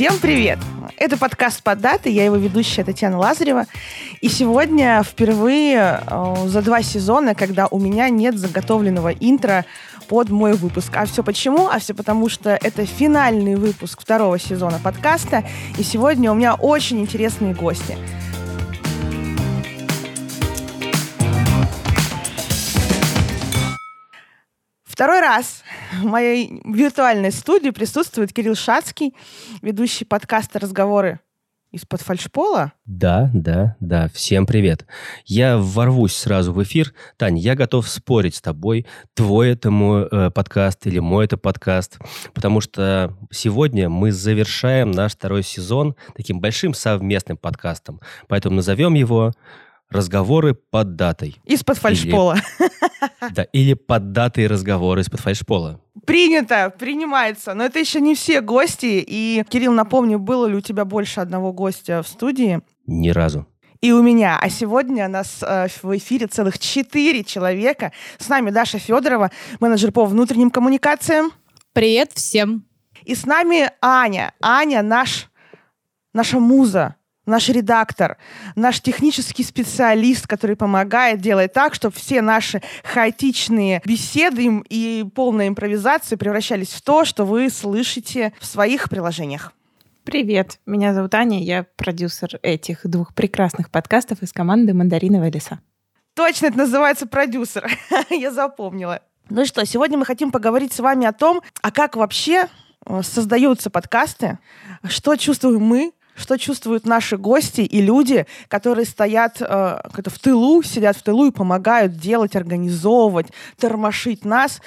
Всем привет! Это подкаст «ПодДатой», я его ведущая Татьяна Лазарева. И сегодня впервые за 2 сезона, когда у меня нет заготовленного интро под мой выпуск. А все почему? А все потому, что это финальный выпуск 2-го сезона подкаста, и сегодня у меня очень интересные гости. Второй раз в моей виртуальной студии присутствует Кирилл Шацкий, ведущий подкаста «Разговоры из-под фальшпола». Да. Всем привет. Я ворвусь сразу в эфир. Тань, я готов спорить с тобой, твой это мой подкаст или мой это подкаст, потому что сегодня мы завершаем наш 2-й сезон таким большим совместным подкастом. Поэтому назовем его «Разговоры под датой». Из-под фальшпола. Да, или «Под датой разговоры из-под фальшпола». Принято, принимается. Но это еще не все гости. И, Кирилл, напомню, было ли у тебя больше 1 гостя в студии? Ни разу. И у меня. А сегодня у нас в эфире целых 4 человека. С нами Даша Федорова, менеджер по внутренним коммуникациям. Привет всем. И с нами Аня. Аня наша муза. Наш редактор, наш технический специалист, который помогает, делает так, чтобы все наши хаотичные беседы и полная импровизация превращались в то, что вы слышите в своих приложениях. Привет, меня зовут Аня, я продюсер этих 2 прекрасных подкастов из команды «Мандариновые леса». Точно, это называется продюсер, я запомнила. Ну что, сегодня мы хотим поговорить с вами о том, а как вообще создаются подкасты, что чувствуем мы, что чувствуют наши гости и люди, которые стоят в тылу, сидят в тылу и помогают делать, организовывать, тормошить нас,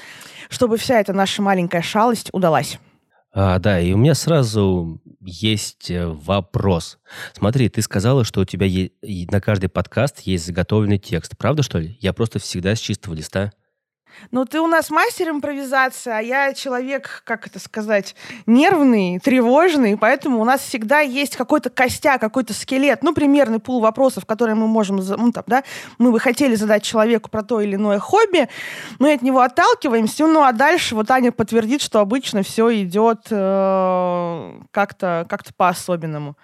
чтобы вся эта наша маленькая шалость удалась. Да, и у меня сразу есть вопрос. Смотри, ты сказала, что у тебя на каждый подкаст есть заготовленный текст. Правда, что ли? Я просто всегда с чистого листа. Ну, ты у нас мастер импровизации, а я человек, нервный, тревожный, поэтому у нас всегда есть какой-то костяк, какой-то скелет, примерный пул вопросов, которые мы можем, мы бы хотели задать человеку про то или иное хобби, мы от него отталкиваемся, а дальше Аня подтвердит, что обычно все идет как-то по-особенному.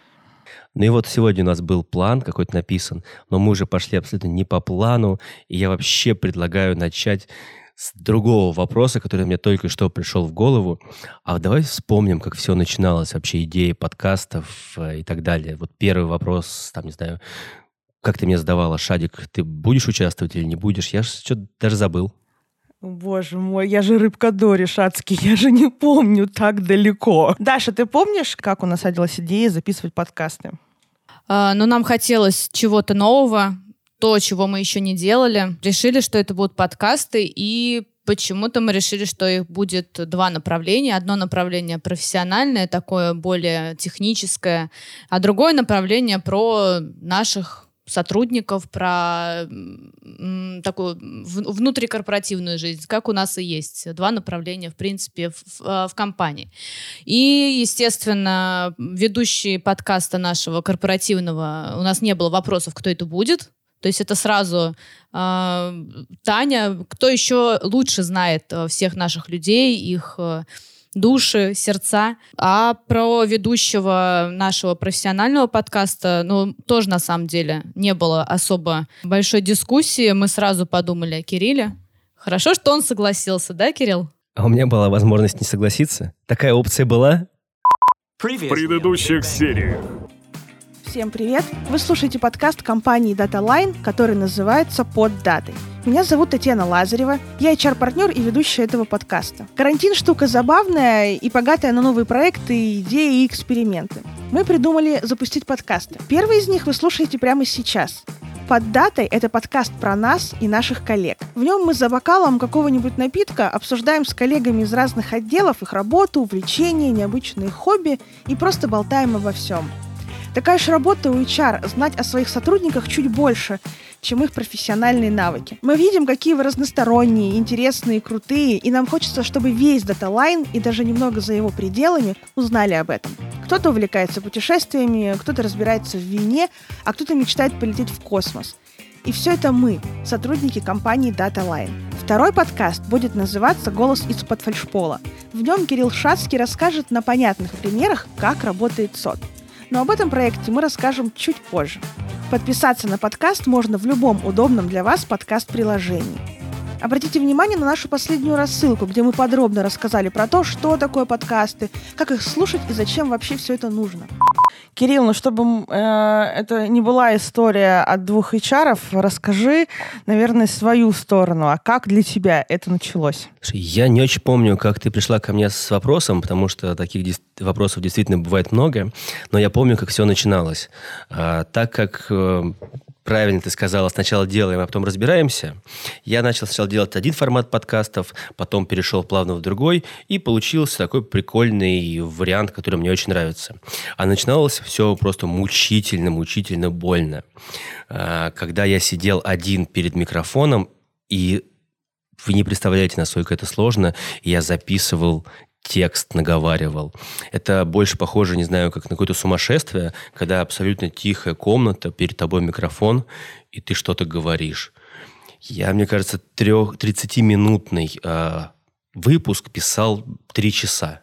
Ну и вот сегодня у нас был план какой-то написан, но мы уже пошли абсолютно не по плану, и я вообще предлагаю начать с другого вопроса, который мне только что пришел в голову. А давай вспомним, как все начиналось, вообще идеи подкастов и так далее. Вот первый вопрос, как ты мне задавала, Шадик, ты будешь участвовать или не будешь? Я что-то даже забыл. Боже мой, я же рыбка Дори, Шацкий, я же не помню так далеко. Даша, ты помнишь, как у нас родилась идея записывать подкасты? Нам хотелось чего-то нового, то, чего мы еще не делали. Решили, что это будут подкасты, и почему-то мы решили, что их будет 2 направления. Одно направление профессиональное, такое более техническое, а другое направление про наших сотрудников, про такую внутрикорпоративную жизнь, как у нас и есть. 2 направления, в принципе, в компании. И, естественно, ведущие подкаста нашего корпоративного, у нас не было вопросов, кто это будет. То есть это сразу Таня, кто еще лучше знает всех наших людей, их души, сердца. А про ведущего нашего профессионального подкаста, тоже на самом деле не было особо большой дискуссии. Мы сразу подумали о Кирилле. Хорошо, что он согласился, да, Кирилл? А у меня была возможность не согласиться. Такая опция была в предыдущих сериях. Всем привет! Вы слушаете подкаст компании DataLine, который называется «ПодДатой». Меня зовут Татьяна Лазарева, я HR-партнер и ведущая этого подкаста. Карантин – штука забавная и богатая на новые проекты, идеи и эксперименты. Мы придумали запустить подкасты. Первый из них вы слушаете прямо сейчас. «Под датой» — это подкаст про нас и наших коллег. В нем мы за бокалом какого-нибудь напитка обсуждаем с коллегами из разных отделов их работу, увлечения, необычные хобби и просто болтаем обо всем. Такая же работа у HR – знать о своих сотрудниках чуть больше, чем их профессиональные навыки. Мы видим, какие вы разносторонние, интересные, крутые, и нам хочется, чтобы весь DataLine и даже немного за его пределами узнали об этом. Кто-то увлекается путешествиями, кто-то разбирается в вине, а кто-то мечтает полететь в космос. И все это мы, сотрудники компании DataLine. Второй подкаст будет называться «Голос из-под фальшпола». В нем Кирилл Шацкий расскажет на понятных примерах, как работает ЦОД. Но об этом проекте мы расскажем чуть позже. Подписаться на подкаст можно в любом удобном для вас подкаст-приложении. Обратите внимание на нашу последнюю рассылку, где мы подробно рассказали про то, что такое подкасты, как их слушать и зачем вообще все это нужно. Кирилл, ну чтобы это не была история от двух HR-ов, расскажи, наверное, свою сторону. А как для тебя это началось? Я не очень помню, как ты пришла ко мне с вопросом, потому что таких вопросов действительно бывает много, но я помню, как все начиналось. Так как... Правильно ты сказала, сначала делаем, а потом разбираемся. Я начал сначала делать один формат подкастов, потом перешел плавно в другой, и получился такой прикольный вариант, который мне очень нравится. А начиналось все просто мучительно больно. Когда я сидел один перед микрофоном, и вы не представляете, насколько это сложно, я записывал текст, наговаривал. Это больше похоже, не знаю, как на какое-то сумасшествие, когда абсолютно тихая комната, перед тобой микрофон, и ты что-то говоришь. Я, мне кажется, 30-минутный выпуск писал 3 часа.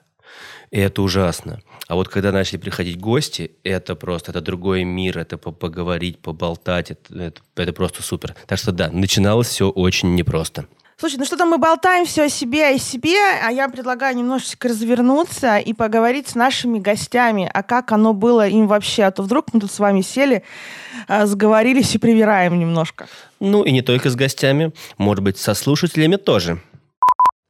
И это ужасно. А вот когда начали приходить гости, это просто, это другой мир, это поговорить, поболтать, это просто супер. Так что да, начиналось все очень непросто. Слушай, ну что там мы болтаем все о себе, а я предлагаю немножечко развернуться и поговорить с нашими гостями, а как оно было им вообще, а то вдруг мы тут с вами сели, сговорились и привираем немножко. Ну и не только с гостями, может быть, со слушателями тоже.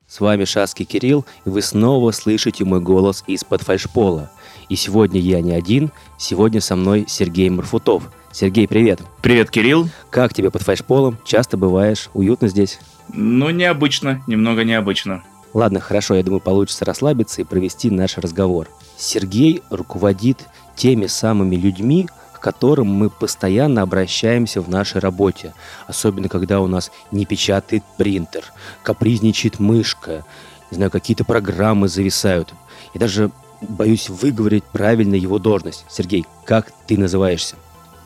С вами Шацкий Кирилл, и вы снова слышите мой голос из-под фальшпола. И сегодня я не один, сегодня со мной Сергей Марфутов. Сергей, привет. Привет, Кирилл. Как тебе под фальшполом? Часто бываешь? Уютно здесь? Ну, необычно, немного необычно. Ладно, хорошо, я думаю, получится расслабиться и провести наш разговор. Сергей руководит теми самыми людьми, к которым мы постоянно обращаемся в нашей работе. Особенно, когда у нас не печатает принтер, капризничает мышка, не знаю, какие-то программы зависают. И даже боюсь выговорить правильно его должность. Сергей, как ты называешься?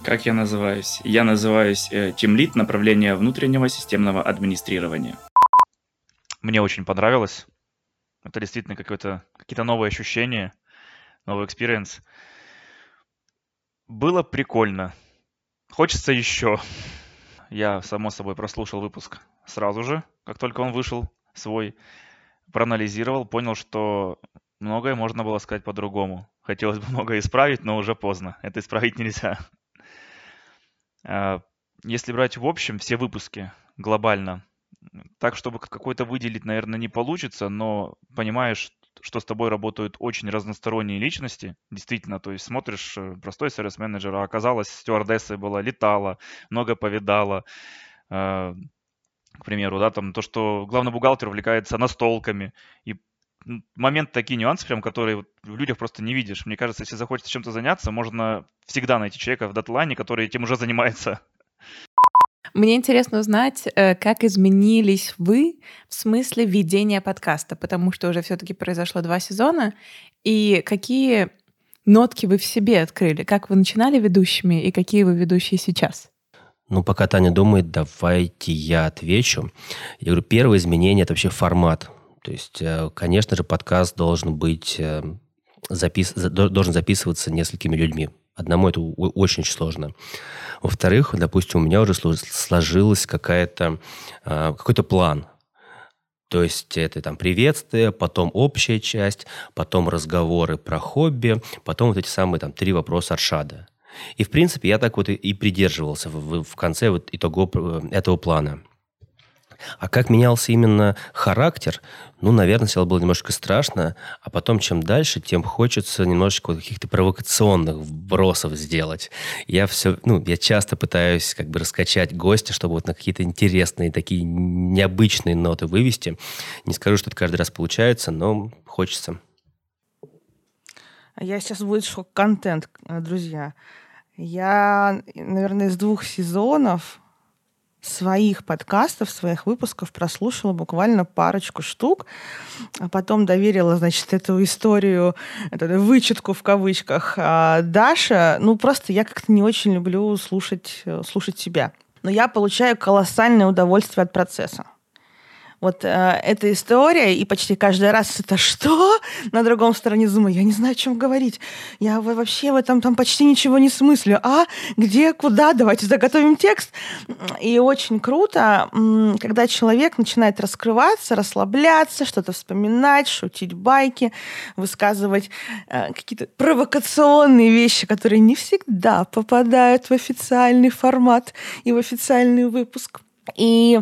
Как я называюсь? Я называюсь тимлид направления внутреннего системного администрирования. Мне очень понравилось. Это действительно какие-то новые ощущения, новый экспириенс. Было прикольно. Хочется еще. Я, само собой, прослушал выпуск сразу же, как только он вышел свой. Проанализировал, понял, что многое можно было сказать по-другому. Хотелось бы многое исправить, но уже поздно. Это исправить нельзя. Если брать в общем все выпуски глобально, так, чтобы какой-то выделить, наверное, не получится, но понимаешь, что с тобой работают очень разносторонние личности, действительно, то есть смотришь, простой сервис-менеджер, а оказалось, стюардессой была, летала, много повидала, к примеру, да, там то, что главный бухгалтер увлекается настолками, и момент такие нюансы, прям, которые в людях просто не видишь. Мне кажется, если захочется чем-то заняться, можно всегда найти человека в DataLine, который этим уже занимается. Мне интересно узнать, как изменились вы в смысле ведения подкаста, потому что уже все-таки произошло 2 сезона, и какие нотки вы в себе открыли? Как вы начинали ведущими, и какие вы ведущие сейчас? Ну, пока Таня думает, давайте я отвечу. Я говорю, первое изменение – это вообще формат. То есть, конечно же, подкаст должен записываться несколькими людьми. Одному это очень сложно. Во-вторых, допустим, у меня уже сложилась какой-то план. То есть это там приветствие, потом общая часть, потом разговоры про хобби, потом вот эти самые там 3 вопроса от Шада. И, в принципе, я так вот и придерживался в конце вот итого этого плана. А как менялся именно характер? Ну, наверное, сначала было немножко страшно, а потом, чем дальше, тем хочется немножечко каких-то провокационных вбросов сделать. Я часто пытаюсь как бы раскачать гостя, чтобы вот на какие-то интересные, такие необычные ноты вывести. Не скажу, что это каждый раз получается, но хочется. Я сейчас вышлю контент, друзья. Я, наверное, из 2 сезонов... своих подкастов, своих выпусков прослушала буквально парочку штук, а потом доверила, значит, эту историю, эту вычетку в кавычках Даше. Ну, просто я как-то не очень люблю слушать себя. но я получаю колоссальное удовольствие от процесса. Вот эта история, и почти каждый раз это что? На другом стороне зума. Я не знаю, о чем говорить. Я вообще в этом там почти ничего не смыслю. А где, куда? Давайте заготовим текст. И очень круто, когда человек начинает раскрываться, расслабляться, что-то вспоминать, шутить байки, высказывать какие-то провокационные вещи, которые не всегда попадают в официальный формат и в официальный выпуск. И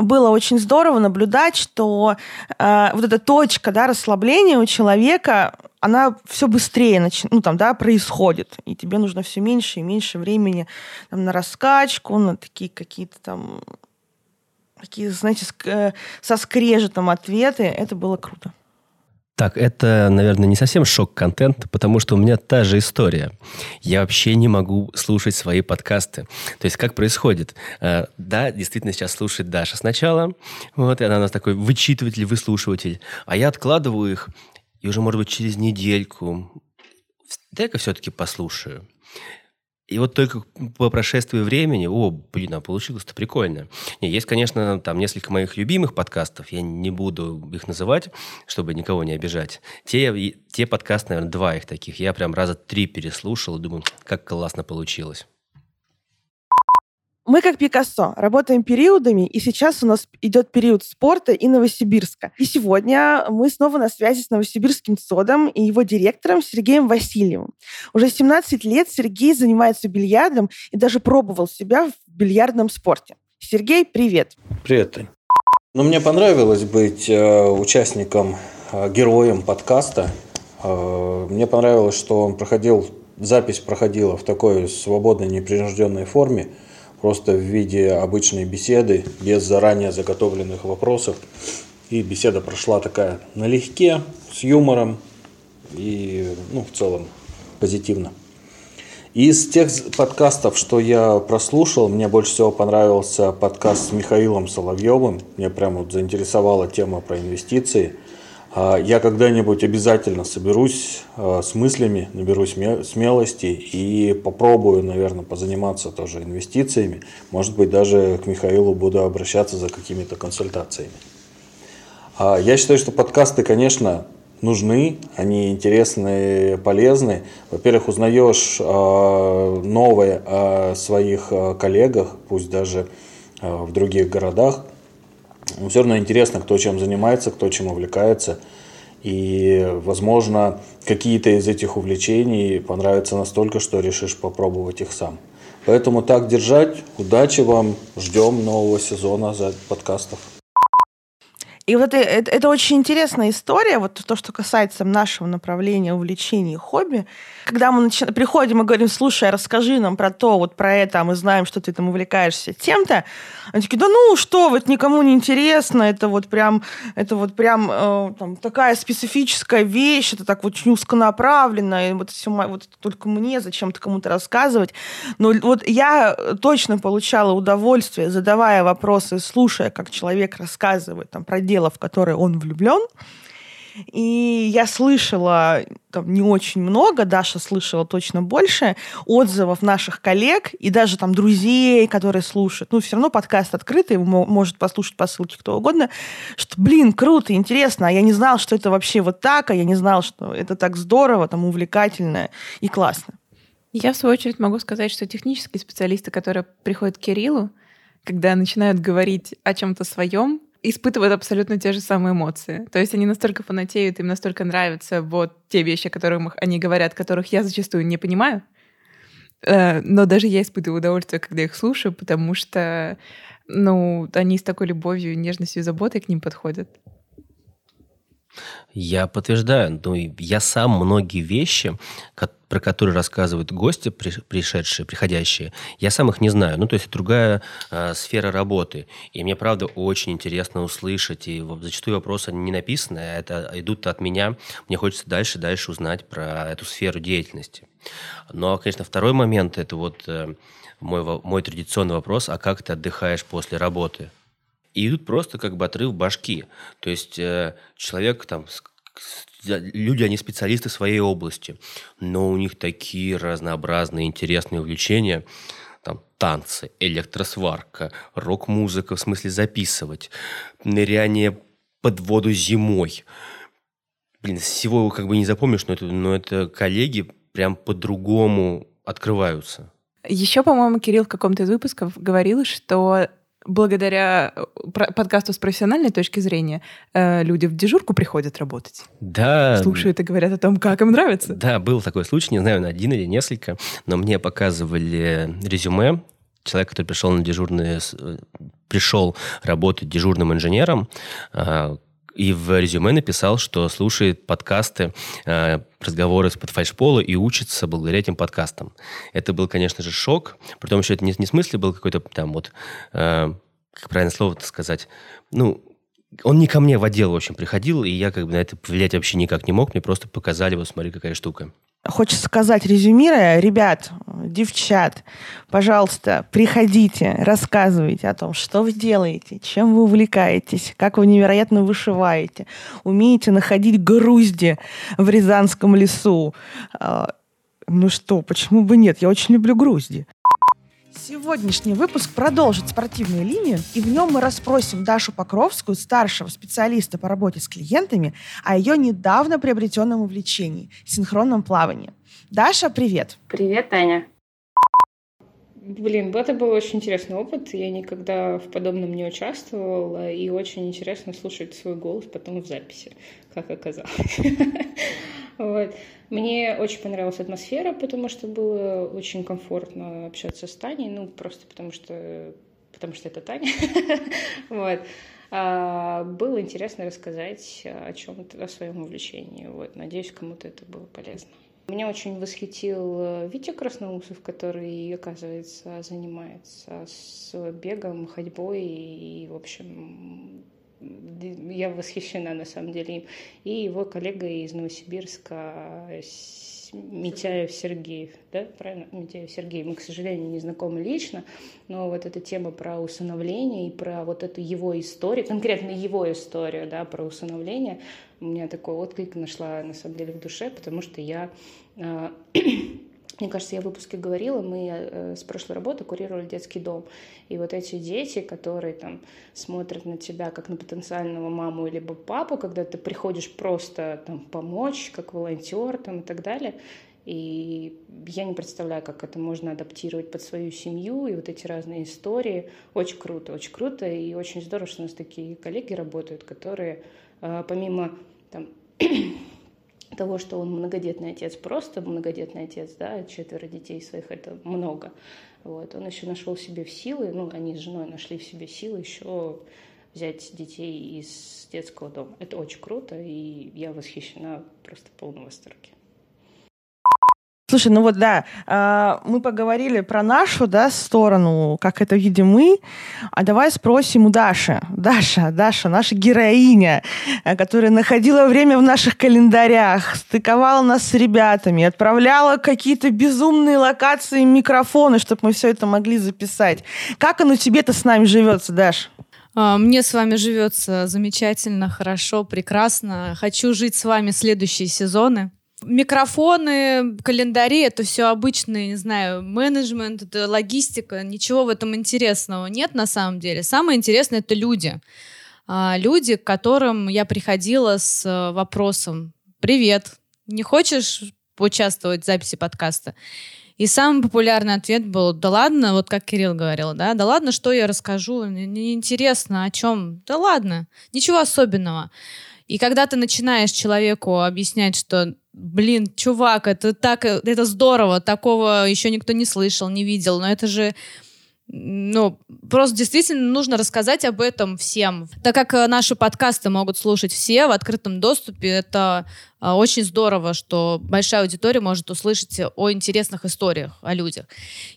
было очень здорово наблюдать, что вот эта точка, да, расслабления у человека, она все быстрее происходит, и тебе нужно все меньше и меньше времени там, на раскачку, на такие какие-то там, такие, знаете, со скрежетом ответы. Это было круто. Так, это, наверное, не совсем шок-контент, потому что у меня та же история. Я вообще не могу слушать свои подкасты. То есть, как происходит? Да, действительно, сейчас слушает Даша сначала. Вот, и она у нас такой вычитыватель, выслушиватель. А я откладываю их, и уже, может быть, через недельку. Дай-ка все-таки послушаю. И вот только по прошествии времени, а получилось-то прикольно. Есть, конечно, там несколько моих любимых подкастов, я не буду их называть, чтобы никого не обижать. Те подкасты, наверное, два их таких, я прям раза 3 переслушал и думаю, как классно получилось. Мы, как Пикассо, работаем периодами, и сейчас у нас идет период спорта и Новосибирска. И сегодня мы снова на связи с новосибирским ЦОДом и его директором Сергеем Васильевым. Уже 17 лет Сергей занимается бильярдом и даже пробовал себя в бильярдном спорте. Сергей, привет. Привет, Тань. Мне понравилось быть участником, героем подкаста. Мне понравилось, что он запись проходила в такой свободной, непринужденной форме, просто в виде обычной беседы, без заранее заготовленных вопросов. И беседа прошла такая налегке, с юмором и, в целом, позитивно. Из тех подкастов, что я прослушал, мне больше всего понравился подкаст с Михаилом Соловьевым. Меня прям заинтересовала тема про инвестиции. Я когда-нибудь обязательно соберусь с мыслями, наберусь смелости и попробую, наверное, позаниматься тоже инвестициями. Может быть, даже к Михаилу буду обращаться за какими-то консультациями. Я считаю, что подкасты, конечно, нужны, они интересны, полезны. Во-первых, узнаешь новое о своих коллегах, пусть даже в других городах. Но все равно интересно, кто чем занимается, кто чем увлекается. И, возможно, какие-то из этих увлечений понравятся настолько, что решишь попробовать их сам. Поэтому так держать. Удачи вам. Ждем нового сезона подкастов. И вот это очень интересная история, вот то, что касается нашего направления увлечений и хобби. Когда мы приходим и говорим, слушай, расскажи нам про то, вот про это, мы знаем, что ты там увлекаешься тем-то. Они такие, да ну что, вот никому не интересно, это такая специфическая вещь, это так вот очень узконаправленно, и вот только мне зачем-то кому-то рассказывать. Но вот я точно получала удовольствие, задавая вопросы, слушая, как человек рассказывает там, про дело, в которое он влюблен. И я слышала там, не очень много, Даша слышала точно больше отзывов наших коллег и даже там друзей, которые слушают. Все равно подкаст открытый, его может послушать по ссылке кто угодно. Что, круто, интересно, а я не знала, что это вообще вот так, а я не знала, что это так здорово, там, увлекательно и классно. Я, в свою очередь, могу сказать, что технические специалисты, которые приходят к Кириллу, когда начинают говорить о чем-то своем, испытывают абсолютно те же самые эмоции. То есть они настолько фанатеют, им настолько нравятся вот те вещи, о которых они говорят, которых я зачастую не понимаю. Но даже я испытываю удовольствие, когда их слушаю, потому что они с такой любовью, нежностью и заботой к ним подходят. Я подтверждаю. Я сам многие вещи, про которые рассказывают гости, приходящие, я сам их не знаю. То есть другая сфера работы. И мне, правда, очень интересно услышать. И зачастую вопросы не написаны, а это идут от меня. Мне хочется дальше узнать про эту сферу деятельности. Но, конечно, второй момент – это мой традиционный вопрос, а как ты отдыхаешь после работы? И идут просто отрыв башки. То есть человек там... Люди, они специалисты своей области, но у них такие разнообразные, интересные увлечения. там, танцы, электросварка, рок-музыка, в смысле записывать, ныряние под воду зимой. Блин, всего как бы не запомнишь, но это коллеги прям по-другому открываются. Еще, по-моему, Кирилл в каком-то из выпусков говорил, что благодаря подкасту с профессиональной точки зрения люди в дежурку приходят работать. Да. Слушают и говорят о том, как им нравится. Да, был такой случай, не знаю, на один или несколько, но мне показывали резюме человека, который пришел на дежурные, пришел работать дежурным инженером, и в резюме написал, что слушает подкасты, разговоры из-под фальшпола и учится благодаря этим подкастам. Это был, конечно же, шок. Притом еще это не в смысле был какой-то там вот, как правильно слово-то сказать, ну, он не ко мне в отдел, в общем, приходил, и я как бы на это повлиять вообще никак не мог. Мне просто показали, вот смотри, какая штука. Хочется сказать, резюмируя, ребят, девчат, пожалуйста, приходите, рассказывайте о том, что вы делаете, чем вы увлекаетесь, как вы невероятно вышиваете, умеете находить грузди в Рязанском лесу. Ну что, почему бы нет? Я очень люблю грузди. Сегодняшний выпуск продолжит спортивную линию, и в нем мы расспросим Дашу Покровскую, старшего специалиста по работе с клиентами, о ее недавно приобретенном увлечении – синхронном плавании. Даша, привет! Привет, Таня! Блин, это был очень интересный опыт. Я никогда в подобном не участвовала, и очень интересно слушать свой голос потом в записи, как оказалось. Вот. Мне очень понравилась атмосфера, потому что было очень комфортно общаться с Таней, ну, просто потому что это Таня. Вот. Было интересно рассказать о своем увлечении. Вот. Надеюсь, кому-то это было полезно. Меня очень восхитил Витя Красноусов, который, оказывается, занимается с бегом, ходьбой и, в общем... Я восхищена, на самом деле, им. И его коллега из Новосибирска, Митяев Сергей. Да, правильно? Митяев Сергей. Мы, к сожалению, не знакомы лично, но вот эта тема про усыновление и про вот эту его историю, конкретно его историю, да, про усыновление, у меня такой отклик нашла, на самом деле, в душе, потому что я... Мне кажется, я в выпуске говорила, мы с прошлой работы курировали детский дом. И вот эти дети, которые там смотрят на тебя как на потенциального маму либо папу, когда ты приходишь просто там помочь, как волонтер там, и так далее. И я не представляю, как это можно адаптировать под свою семью. И вот эти разные истории. Очень круто. И очень здорово, что у нас такие коллеги работают, которые помимо... там того, что он многодетный отец, просто многодетный отец, да, 4 детей своих, это много. Вот. Он еще нашел в себе силы, ну, они с женой нашли в себе силы еще взять детей из детского дома. Это очень круто, и я восхищена просто в полном восторге. Слушай, ну вот, да, мы поговорили про нашу, да, сторону, как это видим мы, а давай спросим у Даши. Даша, наша героиня, которая находила время в наших календарях, стыковала нас с ребятами, отправляла какие-то безумные локации, микрофоны, чтобы мы все это могли записать. Как оно тебе-то с нами живется, Даш? Мне с вами живется замечательно, хорошо, прекрасно. Хочу жить с вами следующие сезоны. Микрофоны, календари, это все обычные, не знаю, менеджмент, это логистика, ничего в этом интересного нет на самом деле. Самое интересное — это люди. Люди, к которым я приходила с вопросом: «Привет, не хочешь поучаствовать в записи подкаста?» И самый популярный ответ был: «Да ладно», вот как Кирилл говорил, «да ладно, что я расскажу, неинтересно, о чем, да ладно, ничего особенного». И когда ты начинаешь человеку объяснять, что, блин, чувак, это здорово, такого еще никто не слышал, не видел, но это же, ну, просто действительно нужно рассказать об этом всем. Так как наши подкасты могут слушать все в открытом доступе, это очень здорово, что большая аудитория может услышать о интересных историях, о людях.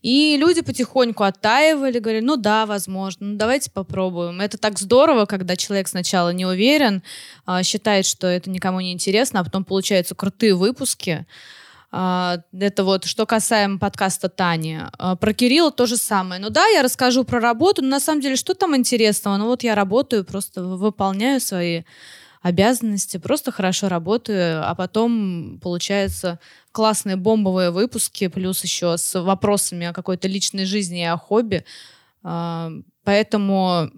И люди потихоньку оттаивали, говорили: ну да, возможно, ну давайте попробуем. Это так здорово, когда человек сначала не уверен, считает, что это никому не интересно, а потом получаются крутые выпуски. Это вот что касаемо подкаста Тани. Про Кирилла то же самое. Ну да, я расскажу про работу, но на самом деле что там интересного? Ну вот я работаю, просто выполняю свои обязанности, просто хорошо работаю, а потом, получается, классные бомбовые выпуски, плюс еще с вопросами о какой-то личной жизни и о хобби. Поэтому,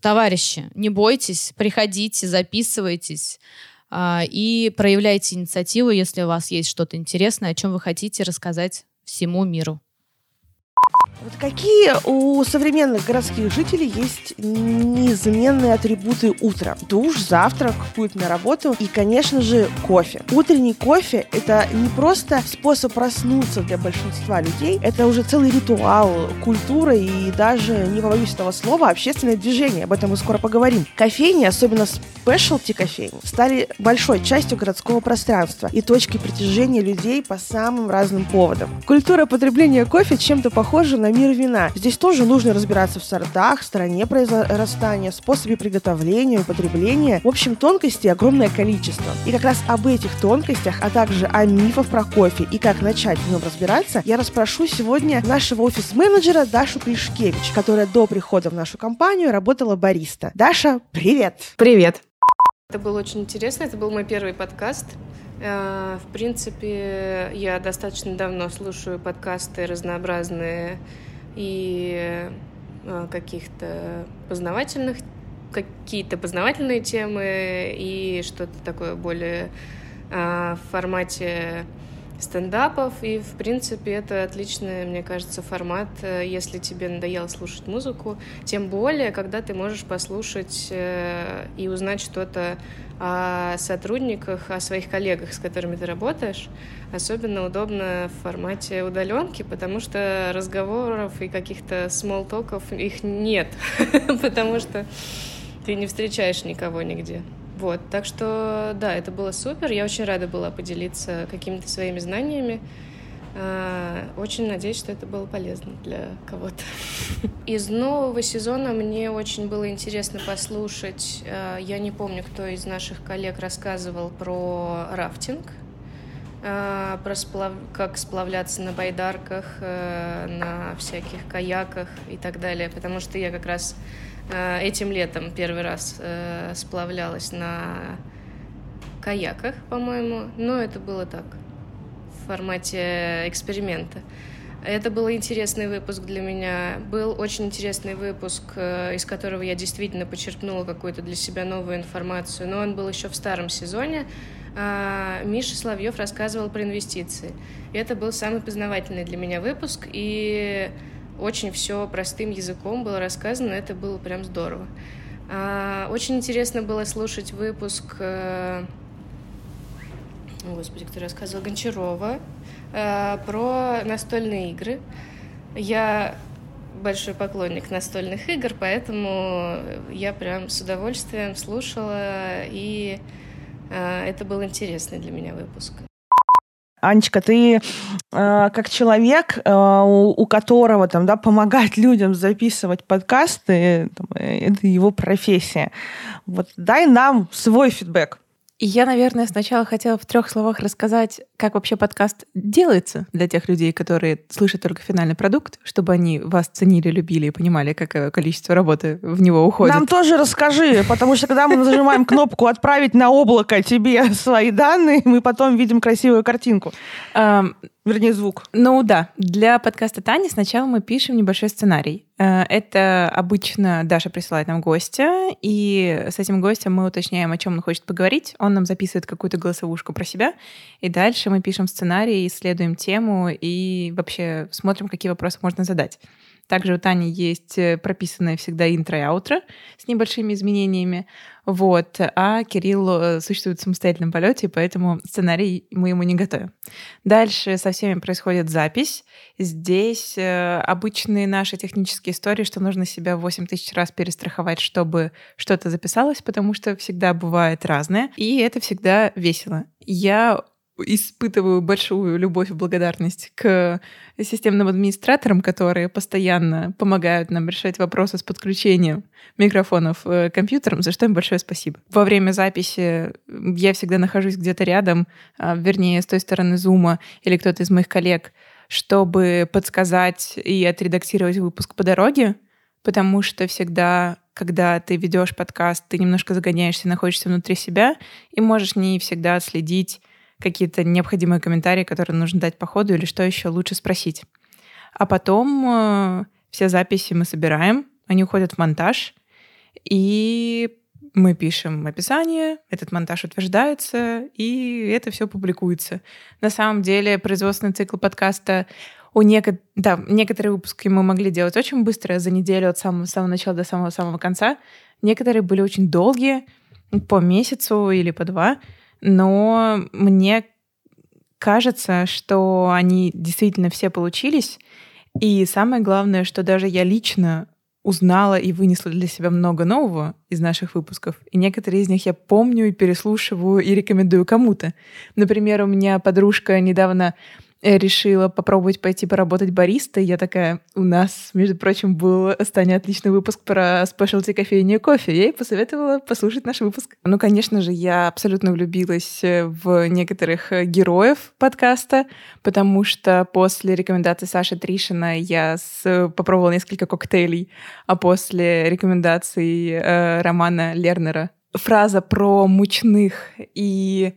товарищи, не бойтесь, приходите, записывайтесь и проявляйте инициативу, если у вас есть что-то интересное, о чем вы хотите рассказать всему миру. Вот какие у современных городских жителей есть неизменные атрибуты утра? Душ, завтрак, путь на работу и, конечно же, кофе. Утренний кофе – это не просто способ проснуться для большинства людей, это уже целый ритуал, культура и даже, не побоюсь этого слова, общественное движение. Об этом мы скоро поговорим. Кофейни, особенно спешлти-кофейни, стали большой частью городского пространства и точки притяжения людей по самым разным поводам. Культура потребления кофе чем-то похожа на мир вина. Здесь тоже нужно разбираться в сортах, стране произрастания, способе приготовления, употребления. В общем, тонкостей огромное количество. И как раз об этих тонкостях, а также о мифах про кофе и как начать в нем разбираться, я расспрошу сегодня нашего офис-менеджера Дашу Пришкевич, которая до прихода в нашу компанию работала бариста. Даша, привет! Привет! Это было очень интересно, это был мой первый подкаст. В принципе, я достаточно давно слушаю подкасты разнообразные и каких-то познавательных, какие-то познавательные темы и что-то такое более в формате стендапов. И, в принципе, это отличный, мне кажется, формат, если тебе надоело слушать музыку. Тем более, когда ты можешь послушать и узнать что-то о сотрудниках, о своих коллегах, с которыми ты работаешь. Особенно удобно в формате удаленки, потому что разговоров и каких-то смолтоков их нет, потому что ты не встречаешь никого нигде. Вот, так что, да, это было супер. Я очень рада была поделиться какими-то своими знаниями. Очень надеюсь, что это было полезно для кого-то. Из нового сезона мне очень было интересно послушать. Я не помню, кто из наших коллег рассказывал про рафтинг, про как сплавляться на байдарках, на всяких каяках и так далее, потому что я как раз этим летом первый раз сплавлялась на каяках, по-моему, но это было так, в формате эксперимента. Это был интересный выпуск для меня. Был очень интересный выпуск, из которого я действительно почерпнула какую-то для себя новую информацию, но он был еще в старом сезоне. Миша Соловьев рассказывал про инвестиции. Это был самый познавательный для меня выпуск, и очень все простым языком было рассказано, это было прям здорово. Очень интересно было слушать выпуск, господи, кто рассказывал, Гончарова, про настольные игры. Я большой поклонник настольных игр, поэтому я прям с удовольствием слушала, и это был интересный для меня выпуск. Анечка, ты как человек, у которого там, да, помогать людям записывать подкасты, там, это его профессия. Вот, дай нам свой фидбэк. Я, наверное, сначала хотела в 3 словах рассказать, как вообще подкаст делается для тех людей, которые слышат только финальный продукт, чтобы они вас ценили, любили и понимали, какое количество работы в него уходит. Нам тоже расскажи, потому что когда мы нажимаем кнопку «Отправить на облако тебе свои данные», мы потом видим красивую картинку. Вернее, звук. Ну да. Для подкаста Тани сначала мы пишем небольшой сценарий. Это обычно Даша присылает нам гостя, и с этим гостем мы уточняем, о чем он хочет поговорить. Он нам записывает какую-то голосовушку про себя, и дальше мы пишем сценарий, исследуем тему и вообще смотрим, какие вопросы можно задать. Также у Тани есть прописанное всегда интро и аутро с небольшими изменениями. Вот. А Кирилл существует в самостоятельном полете, поэтому сценарий мы ему не готовим. Дальше со всеми происходит запись. Здесь обычные наши технические истории, что нужно себя 8000 раз перестраховать, чтобы что-то записалось, потому что всегда бывает разное. И это всегда весело. Я испытываю большую любовь и благодарность к системным администраторам, которые постоянно помогают нам решать вопросы с подключением микрофонов к компьютерам, за что им большое спасибо. Во время записи я всегда нахожусь где-то рядом, вернее, с той стороны Зума или кто-то из моих коллег, чтобы подсказать и отредактировать выпуск по дороге, потому что всегда когда ты ведешь подкаст, ты немножко загоняешься, находишься внутри себя и можешь не всегда отследить какие-то необходимые комментарии, которые нужно дать по ходу, или что еще лучше спросить. А потом все записи мы собираем, они уходят в монтаж, и мы пишем описание, этот монтаж утверждается, и это все публикуется. На самом деле производственный цикл подкаста некоторые выпуски мы могли делать очень быстро, за неделю от самого начала до самого конца. Некоторые были очень долгие, по месяцу или по два. Но мне кажется, что они действительно все получились. И самое главное, что даже я лично узнала и вынесла для себя много нового из наших выпусков. И некоторые из них я помню и переслушиваю и рекомендую кому-то. Например, у меня подружка недавно решила попробовать пойти поработать баристой. Я такая, у нас, между прочим, был с Таней отличный выпуск про спешлти кофейню и кофе. Я ей посоветовала послушать наш выпуск. Ну, конечно же, я абсолютно влюбилась в некоторых героев подкаста, потому что после рекомендации Саши Тришина я попробовала несколько коктейлей, а после рекомендаций Романа Лернера фраза про мучных и...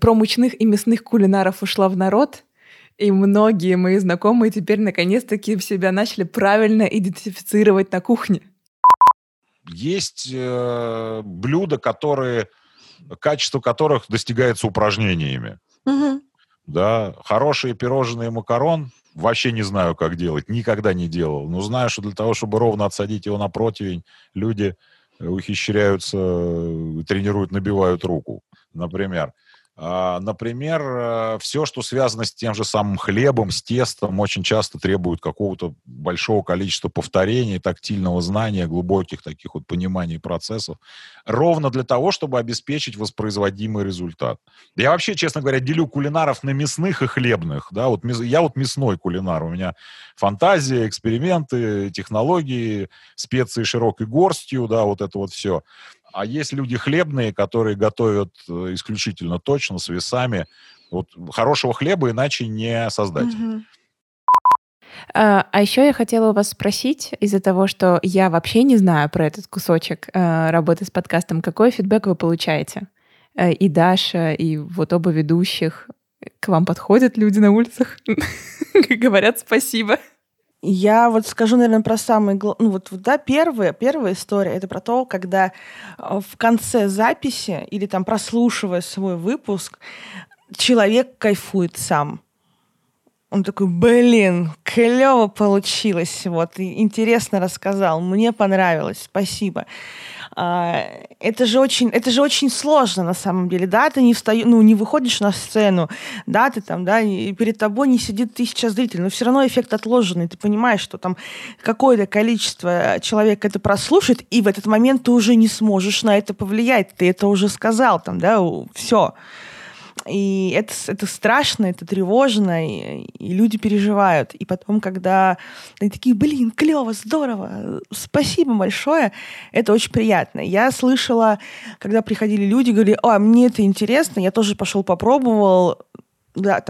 про мучных и мясных кулинаров ушла в народ, и многие мои знакомые теперь наконец-таки себя начали правильно идентифицировать на кухне. Есть блюда, качество которых достигается упражнениями. Угу. Да, хорошие пирожные макарон вообще не знаю, как делать, никогда не делал. Но знаю, что для того, чтобы ровно отсадить его на противень, люди ухищряются, тренируют, набивают руку, например. Например, все, что связано с тем же самым хлебом, с тестом, очень часто требует какого-то большого количества повторений, тактильного знания, глубоких таких вот пониманий процессов, ровно для того, чтобы обеспечить воспроизводимый результат. Я вообще, честно говоря, делю кулинаров на мясных и хлебных. Да? Я мясной кулинар, у меня фантазия, эксперименты, технологии, специи широкой горстью, да, вот это вот все. А есть люди хлебные, которые готовят исключительно точно, с весами. Вот хорошего хлеба иначе не создать. Угу. А еще я хотела вас спросить, из-за того, что я вообще не знаю про этот кусочек работы с подкастом, какой фидбэк вы получаете? И Даша, и вот оба ведущих. К вам подходят люди на улицах, говорят спасибо. Я вот скажу, наверное, про самые главные... Первая история — это про то, когда в конце записи или там прослушивая свой выпуск, человек кайфует сам. Он такой, клево получилось, вот, интересно рассказал, мне понравилось, спасибо. Это же очень сложно на самом деле, да, ты не выходишь на сцену, да, ты там, да, и перед тобой не сидит 1000 зрителей, но все равно эффект отложенный, ты понимаешь, что там какое-то количество человек это прослушает, и в этот момент ты уже не сможешь на это повлиять, ты это уже сказал, там, да, все. И это страшно, это тревожно, и люди переживают. И потом, когда они такие, клево, здорово, спасибо большое, это очень приятно. Я слышала, когда приходили люди, говорили, мне это интересно, я тоже пошел попробовал, да,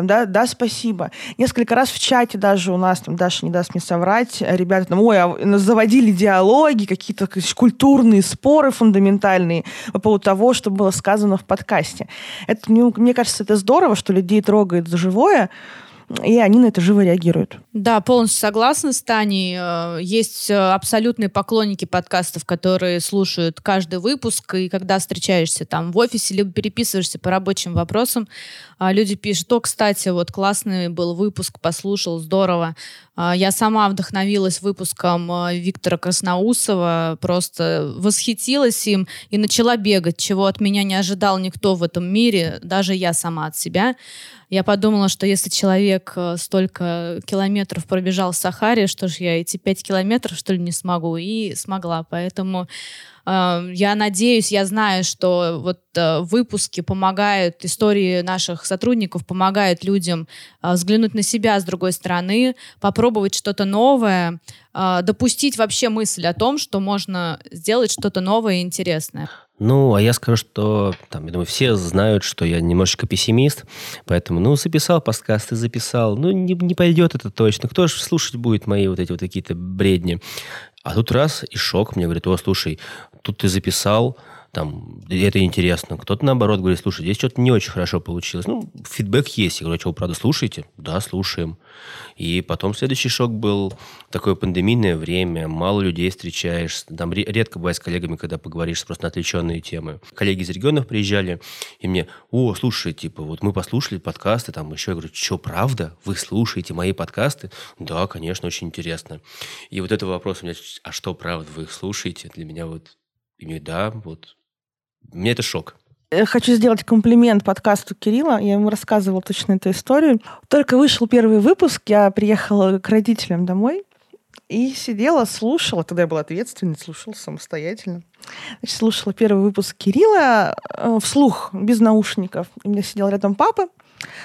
спасибо. Несколько раз в чате даже у нас, там, Даша не даст мне соврать, ребята там, заводили диалоги, какие-то культурные споры фундаментальные по поводу того, что было сказано в подкасте. Это, мне кажется, это здорово, что людей трогает за живое, и они на это живо реагируют. Да, полностью согласна с Таней. Есть абсолютные поклонники подкастов, которые слушают каждый выпуск, и когда встречаешься там в офисе, либо переписываешься по рабочим вопросам, люди пишут, кстати, вот классный был выпуск, послушал, здорово. Я сама вдохновилась выпуском Виктора Красноусова, просто восхитилась им и начала бегать, чего от меня не ожидал никто в этом мире, даже я сама от себя. Я подумала, что если человек столько километров пробежал в Сахаре, что ж я эти 5 километров, что ли, не смогу? И смогла, поэтому... Я надеюсь, я знаю, что вот выпуски помогают, истории наших сотрудников помогают людям взглянуть на себя с другой стороны, попробовать что-то новое, допустить вообще мысль о том, что можно сделать что-то новое и интересное. А я скажу, что, я думаю, все знают, что я немножечко пессимист, поэтому, записал подкаст и записал, не пойдет это точно, кто же слушать будет мои вот эти вот какие-то бредни. А тут раз, и шок, мне говорит: о, слушай, тут ты записал, там, это интересно. Кто-то, наоборот, говорит: слушай, здесь что-то не очень хорошо получилось. Ну, фидбэк есть. Я говорю: что вы, правда, слушаете? Да, слушаем. И потом следующий шок был. Такое пандемийное время, мало людей встречаешь. Там редко бывает с коллегами, когда поговоришь просто на отвлеченные темы. Коллеги из регионов приезжали, и мне: о, слушай, типа, вот мы послушали подкасты, там еще. Я говорю: что, правда? Вы слушаете мои подкасты? Да, конечно, очень интересно. И вот этот вопрос у меня: а что, правда, вы их слушаете? Для меня вот, и да, вот. Мне это шок. Я хочу сделать комплимент подкасту Кирилла. Я ему рассказывала точно эту историю. Только вышел первый выпуск, я приехала к родителям домой и сидела, слушала. Тогда я была ответственной, слушала самостоятельно. Значит, слушала первый выпуск Кирилла вслух, без наушников. У меня сидел рядом папа.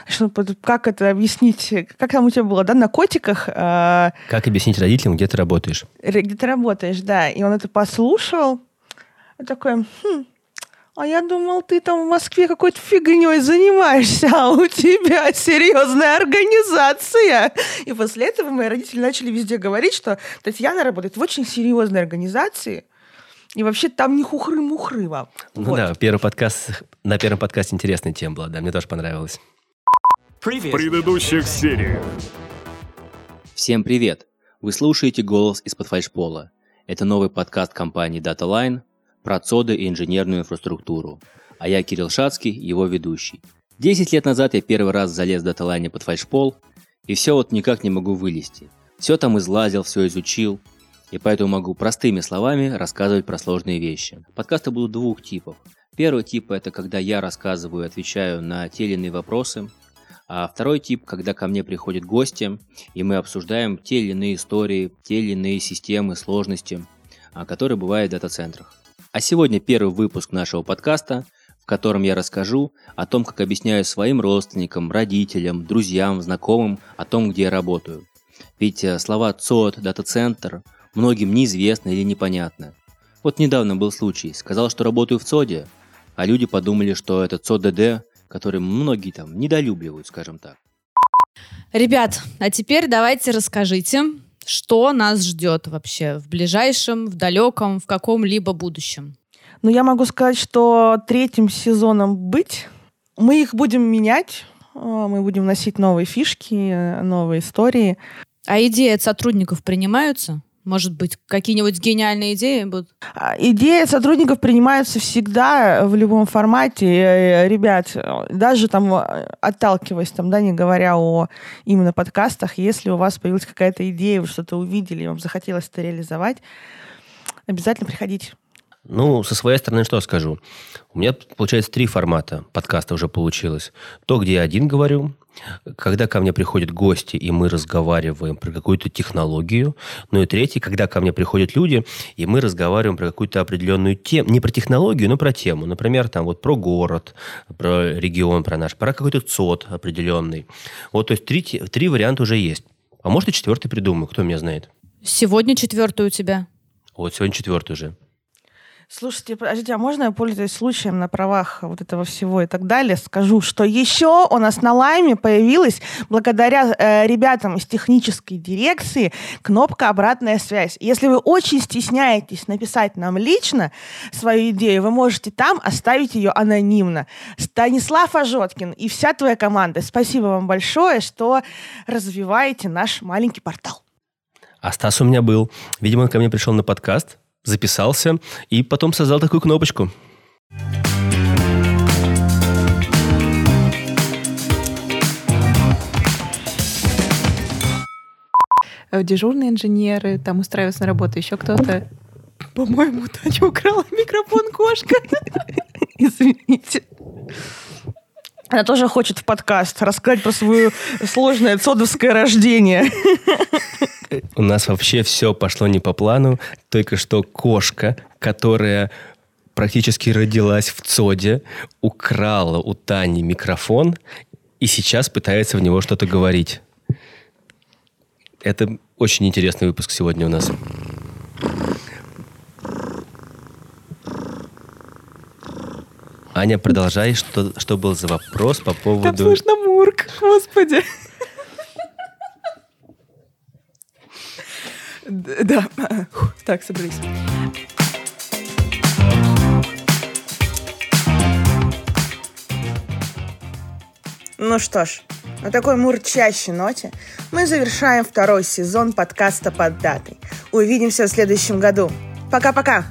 Значит, как это объяснить? Как там у тебя было, да, на котиках? Как объяснить родителям, где ты работаешь? Где ты работаешь, да. И он это послушал. Он такой: а я думал, ты там в Москве какой-то фигней занимаешься, а у тебя серьезная организация. И после этого мои родители начали везде говорить, что Татьяна работает в очень серьезной организации, и вообще там не хухры-мухры вам. Ну вот. Да, первый подкаст, на первом подкасте интересная тема была, да, мне тоже понравилось. Привет. Предыдущих серий. Всем привет. Вы слушаете «Голос из-под фальшпола». Это новый подкаст компании DataLine про ЦОДы и инженерную инфраструктуру. А я, Кирилл Шацкий, его ведущий. 10 лет назад я первый раз залез в DataLine под фальшпол, и все вот никак не могу вылезти. Все там излазил, все изучил, и поэтому могу простыми словами рассказывать про сложные вещи. Подкасты будут двух типов. Первый тип – это когда я рассказываю и отвечаю на те или иные вопросы, а второй тип – когда ко мне приходят гости, и мы обсуждаем те или иные истории, те или иные системы, сложности, которые бывают в дата-центрах. А сегодня первый выпуск нашего подкаста, в котором я расскажу о том, как объясняю своим родственникам, родителям, друзьям, знакомым о том, где я работаю. Ведь слова ЦОД, дата-центр многим неизвестны или непонятны. Вот недавно был случай, сказал, что работаю в ЦОДе, а люди подумали, что это ЦОДД, который многие там недолюбливают, скажем так. Ребят, а теперь давайте расскажите, что нас ждет вообще в ближайшем, в далеком, в каком-либо будущем? Ну, я могу сказать, что третьим сезоном быть. Мы их будем менять, мы будем вносить новые фишки, новые истории. А идеи от сотрудников принимаются? Может быть, какие-нибудь гениальные идеи будут? Идеи сотрудников принимаются всегда, в любом формате. Ребят, даже там, отталкиваясь, там, да, не говоря о именно подкастах, если у вас появилась какая-то идея, вы что-то увидели, вам захотелось это реализовать, обязательно приходите. Ну, со своей стороны что скажу? У меня, получается, 3 формата подкаста уже получилось. То, где я один говорю, когда ко мне приходят гости, и мы разговариваем про какую-то технологию. Ну и третий, когда ко мне приходят люди, и мы разговариваем про какую-то определенную тему. Не про технологию, но про тему. Например, там вот про город, про регион, про наш, про какой-то ЦОД определенный. Вот, то есть 3 варианта уже есть. А может, и 4-й придумаю, кто меня знает. Сегодня 4-й у тебя. Вот, сегодня 4-й уже. Слушайте, подождите, а можно я пользуюсь случаем на правах вот этого всего и так далее? Скажу, что еще у нас на Лайме появилась, благодаря ребятам из технической дирекции, кнопка «Обратная связь». Если вы очень стесняетесь написать нам лично свою идею, вы можете там оставить ее анонимно. Станислав Ажоткин и вся твоя команда, спасибо вам большое, что развиваете наш маленький портал. А Стас у меня был. Видимо, он ко мне пришел на подкаст, записался и потом создал такую кнопочку. Дежурные инженеры, там устраиваются на работу еще кто-то. По-моему, Таня украла микрофон кошка. Извините. Она тоже хочет в подкаст рассказать про свое сложное цодовское рождение. У нас вообще все пошло не по плану. Только что кошка, которая практически родилась в ЦОДе, украла у Тани микрофон и сейчас пытается в него что-то говорить. Это очень интересный выпуск сегодня у нас. Аня, продолжай, что был за вопрос по поводу... Там слышно мурк, господи. Да. Так, собрались. Ну что ж, на такой мурчащей ноте мы завершаем второй сезон подкаста «ПодДатой». Увидимся в следующем году. Пока-пока!